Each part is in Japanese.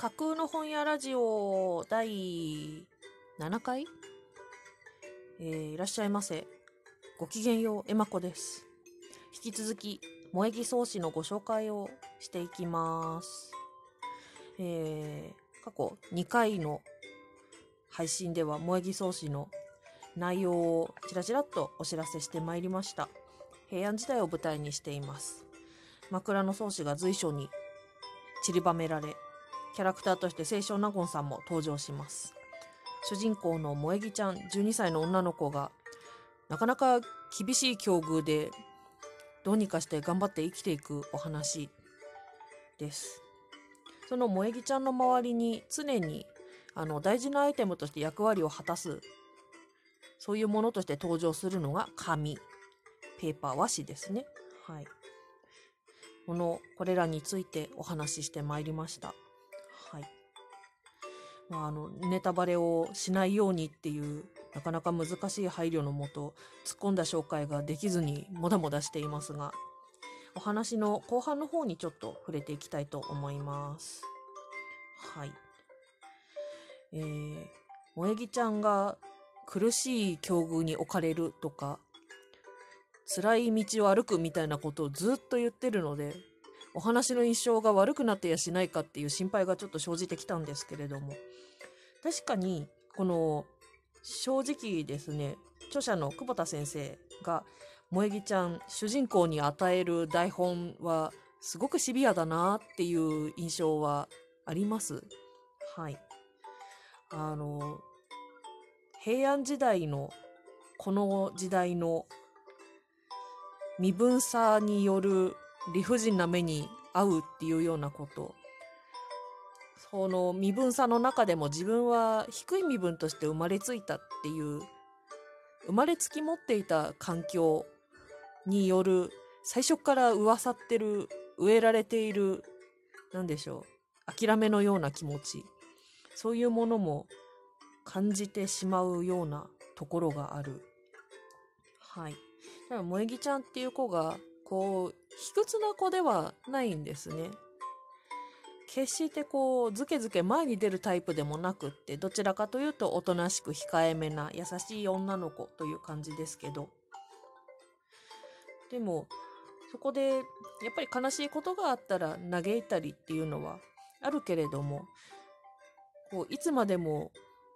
架空の本屋ラジオ第7回、いらっしゃいませ。ごきげんよう、えまこです。引き続き萌木草子のご紹介をしていきます。過去2回の配信では萌木草子の内容をちらちらっとお知らせしてまいりました。平安時代を舞台にしています。枕草子が随所に散りばめられ、キャラクターとして清少納言さんも登場します。主人公の萌木ちゃん、12歳の女の子がなかなか厳しい境遇でどうにかして頑張って生きていくお話です。その萌木ちゃんの周りに常に大事なアイテムとして役割を果たす、そういうものとして登場するのが紙、ペーパー、和紙ですね。はい、これらについてお話ししてまいりました。はい、ネタバレをしないようにっていうなかなか難しい配慮のもと、突っ込んだ紹介ができずにもだもだしていますが、お話の後半の方にちょっと触れていきたいと思います。はい、萌木ちゃんが苦しい境遇に置かれるとか、辛い道を歩くみたいなことをずっと言ってるので、お話の印象が悪くなってやしないかっていう心配がちょっと生じてきたんですけれども、確かにこの正直ですね、著者の久保田先生が萌木ちゃん主人公に与える台本はすごくシビアだなっていう印象はあります。はい、平安時代のこの時代の身分差による理不尽な目に遭うっていうようなこと、その身分差の中でも自分は低い身分として生まれついたっていう、生まれつき持っていた環境による、最初から噂ってる、植えられている、なんでしょう、諦めのような気持ち、そういうものも感じてしまうようなところがある。はい、だから萌木ちゃんっていう子が卑屈な子ではないんですね。決してずけずけ前に出るタイプでもなくって、どちらかというとおとなしく控えめな優しい女の子という感じですけど、でもそこでやっぱり悲しいことがあったら嘆いたりっていうのはあるけれども、いつまでも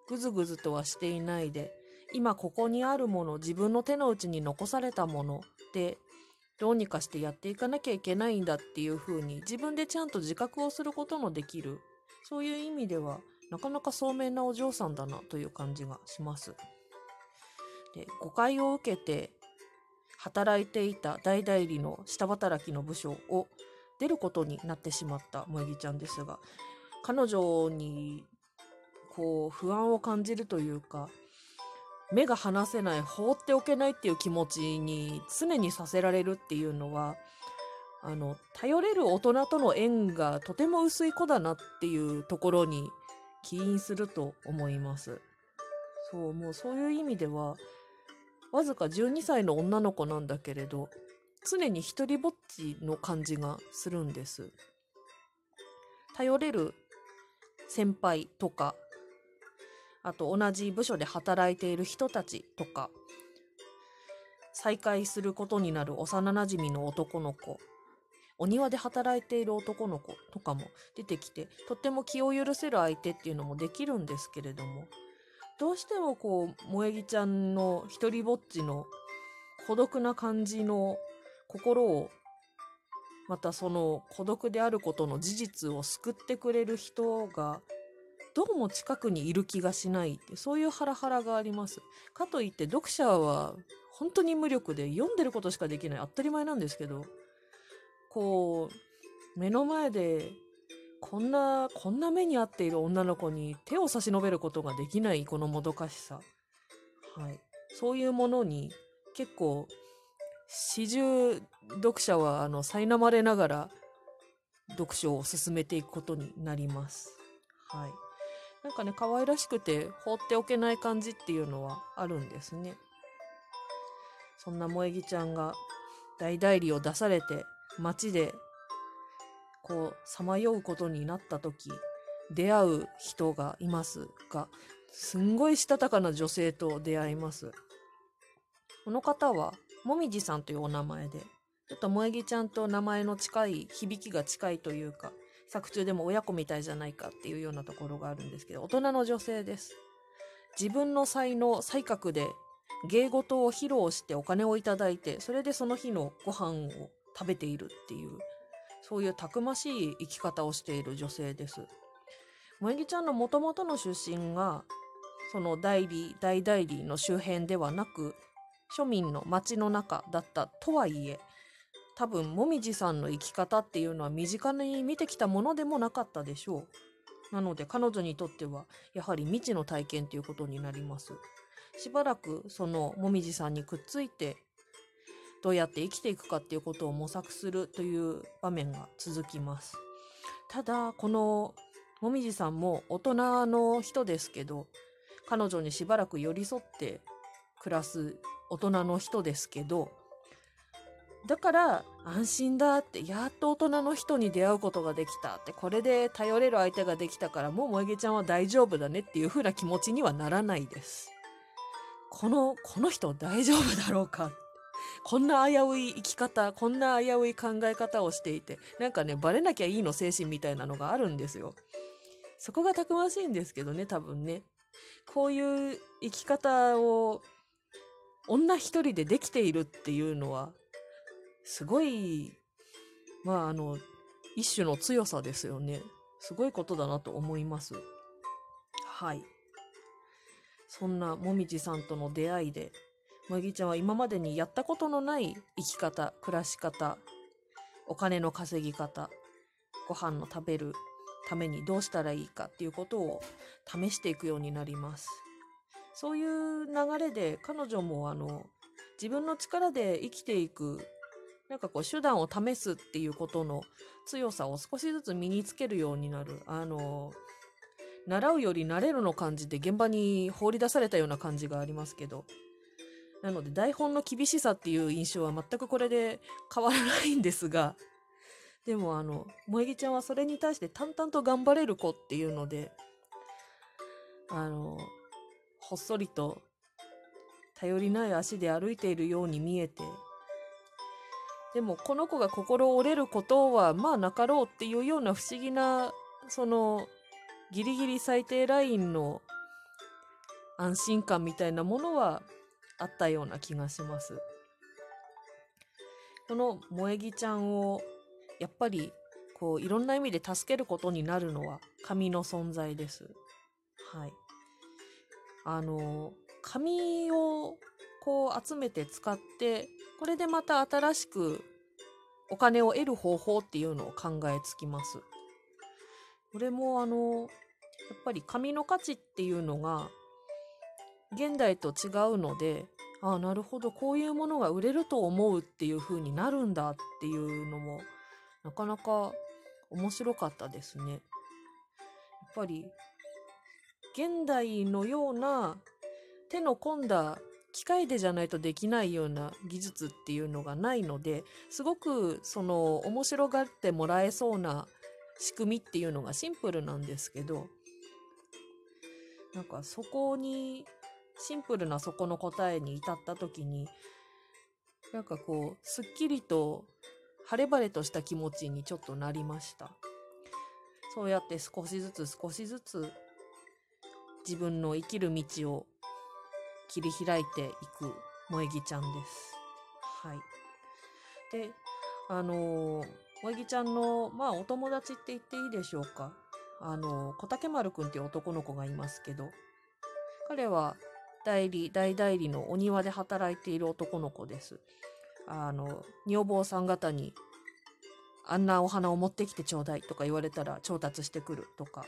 ぐずぐずとはしていないで、今ここにあるもの、自分の手の内に残されたものでどうにかしてやっていかなきゃいけないんだっていう風に自分でちゃんと自覚をすることのできる、そういう意味ではなかなか聡明なお嬢さんだなという感じがします。で、誤解を受けて働いていた大代理の下働きの部署を出ることになってしまった萌木ちゃんですが、彼女に不安を感じるというか、目が離せない、放っておけないっていう気持ちに常にさせられるっていうのは、頼れる大人との縁がとても薄い子だなっていうところに起因すると思います。もうそういう意味ではわずか12歳の女の子なんだけれど、常に一人ぼっちの感じがするんです。頼れる先輩とか、あと同じ部署で働いている人たちとか、再会することになる幼なじみの男の子、お庭で働いている男の子とかも出てきて、とっても気を許せる相手っていうのもできるんですけれども、どうしても萌木ちゃんの一人ぼっちの孤独な感じの心を、またその孤独であることの事実を救ってくれる人がどうも近くにいる気がしないって、そういうハラハラがあります。かといって読者は本当に無力で、読んでることしかできない、当たり前なんですけど、目の前でこんな目に遭っている女の子に手を差し伸べることができない、このもどかしさ。はい、そういうものに結構始終読者は苛まれながら読書を進めていくことになります。はい、なんかね、可愛らしくて放っておけない感じっていうのはあるんですね。そんな萌木ちゃんが大代理を出されて街でさまようことになった時、出会う人がいますが、すんごいしたたかな女性と出会います。この方はもみじさんというお名前で、ちょっと萌木ちゃんと名前の近い、響きが近いというか、作中でも親子みたいじゃないかっていうようなところがあるんですけど、大人の女性です。自分の才能、才覚で芸事を披露してお金をいただいて、それでその日のご飯を食べているっていう、そういうたくましい生き方をしている女性です。萌木ちゃんのもともとの出身が、その代理、大代理の周辺ではなく、庶民の町の中だったとはいえ、多分もみじさんの生き方っていうのは身近に見てきたものでもなかったでしょう。なので彼女にとってはやはり未知の体験ということになります。しばらくそのもみじさんにくっついて、どうやって生きていくかっていうことを模索するという場面が続きます。ただこのもみじさんも大人の人ですけど、彼女にしばらく寄り添って暮らす大人の人ですけど、だから安心だって、やっと大人の人に出会うことができたって、これで頼れる相手ができたからもう萌木ちゃんは大丈夫だねっていう風な気持ちにはならないです。この人大丈夫だろうか、こんな危うい生き方、こんな危うい考え方をしていて、なんかね、バレなきゃいいの精神みたいなのがあるんですよ。そこがたくましいんですけどね、多分ね。こういう生き方を女一人でできているっていうのはすごい、一種の強さですよね。すごいことだなと思います。はい。そんなもみじさんとの出会いで、萌木ちゃんは今までにやったことのない生き方、暮らし方、お金の稼ぎ方、ご飯の食べるためにどうしたらいいかっていうことを試していくようになります。そういう流れで彼女も自分の力で生きていく、なんかこう手段を試すっていうことの強さを少しずつ身につけるようになる。習うより慣れるの感じで現場に放り出されたような感じがありますけど、なので台本の厳しさっていう印象は全くこれで変わらないんですが、でも萌木ちゃんはそれに対して淡々と頑張れる子っていうので、ほっそりと頼りない足で歩いているように見えて、でもこの子が心折れることはまあなかろうっていうような不思議な、そのギリギリ最低ラインの安心感みたいなものはあったような気がします。この萌木ちゃんをやっぱりこういろんな意味で助けることになるのは紙の存在です。はい。紙をこう集めて使って、これでまた新しくお金を得る方法っていうのを考えつきます。これもやっぱり紙の価値っていうのが現代と違うので、ああなるほど、こういうものが売れると思うっていう風になるんだっていうのもなかなか面白かったですね。やっぱり現代のような手の込んだ機械でじゃないとできないような技術っていうのがないので、すごくその面白がってもらえそうな仕組みっていうのがシンプルなんですけど、なんかそこにシンプルなそこの答えに至った時に、なんかこうすっきりと晴れ晴れとした気持ちにちょっとなりました。そうやって少しずつ少しずつ自分の生きる道を切り開いていく萌木ちゃんです。はい。で、萌木ちゃんのお友達って言っていいでしょうか。小竹丸くんっていう男の子がいますけど、彼は大代理のお庭で働いている男の子です。女房さん方にあんなお花を持ってきてちょうだいとか言われたら調達してくるとか、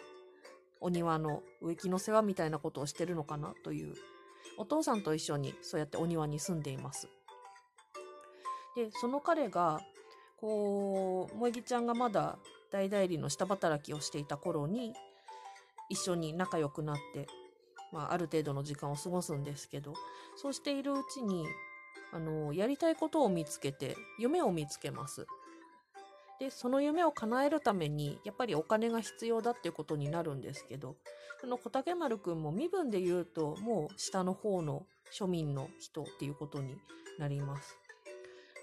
お庭の植木の世話みたいなことをしてるのかなという。お父さんと一緒にそうやってお庭に住んでいます。で、その彼がこう萌木ちゃんがまだ大代理の下働きをしていた頃に一緒に仲良くなって、ある程度の時間を過ごすんですけど、そうしているうちにやりたいことを見つけて夢を見つけます。でその夢を叶えるためにやっぱりお金が必要だっていうことになるんですけど、その小竹丸くんも身分で言うともう下の方の庶民の人っていうことになります。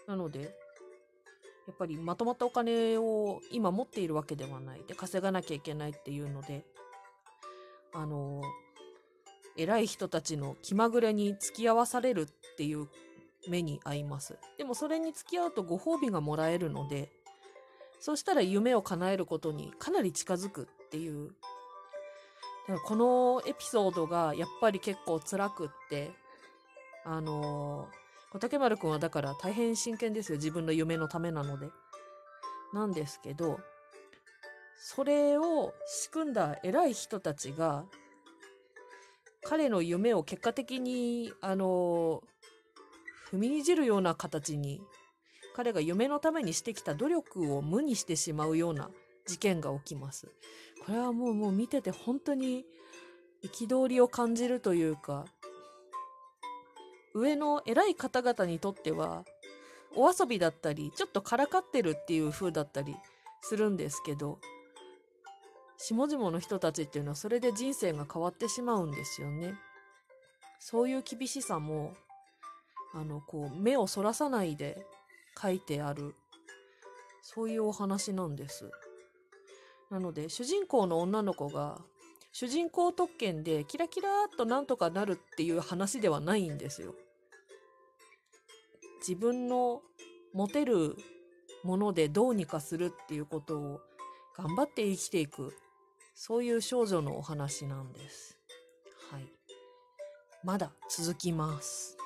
なのでやっぱりまとまったお金を今持っているわけではないで、稼がなきゃいけないっていうので、偉い人たちの気まぐれに付き合わされるっていう目に遭います。でもそれに付き合うとご褒美がもらえるので、そうしたら夢を叶えることにかなり近づくっていう、だからこのエピソードがやっぱり結構辛くって、小竹丸くんはだから大変真剣ですよ、自分の夢のためなので。なんですけど、それを仕組んだ偉い人たちが彼の夢を結果的に踏みにじるような形に、彼が夢のためにしてきた努力を無にしてしまうような事件が起きます。これはもう見てて本当に憤りを感じるというか、上の偉い方々にとってはお遊びだったりちょっとからかってるっていう風だったりするんですけど、下々の人たちっていうのはそれで人生が変わってしまうんですよね。そういう厳しさも目をそらさないで書いてある、そういうお話なんです。なので主人公の女の子が主人公特権でキラキラーっとなんとかなるっていう話ではないんですよ。自分の持てるものでどうにかするっていうことを頑張って生きていく、そういう少女のお話なんです。はい、まだ続きます。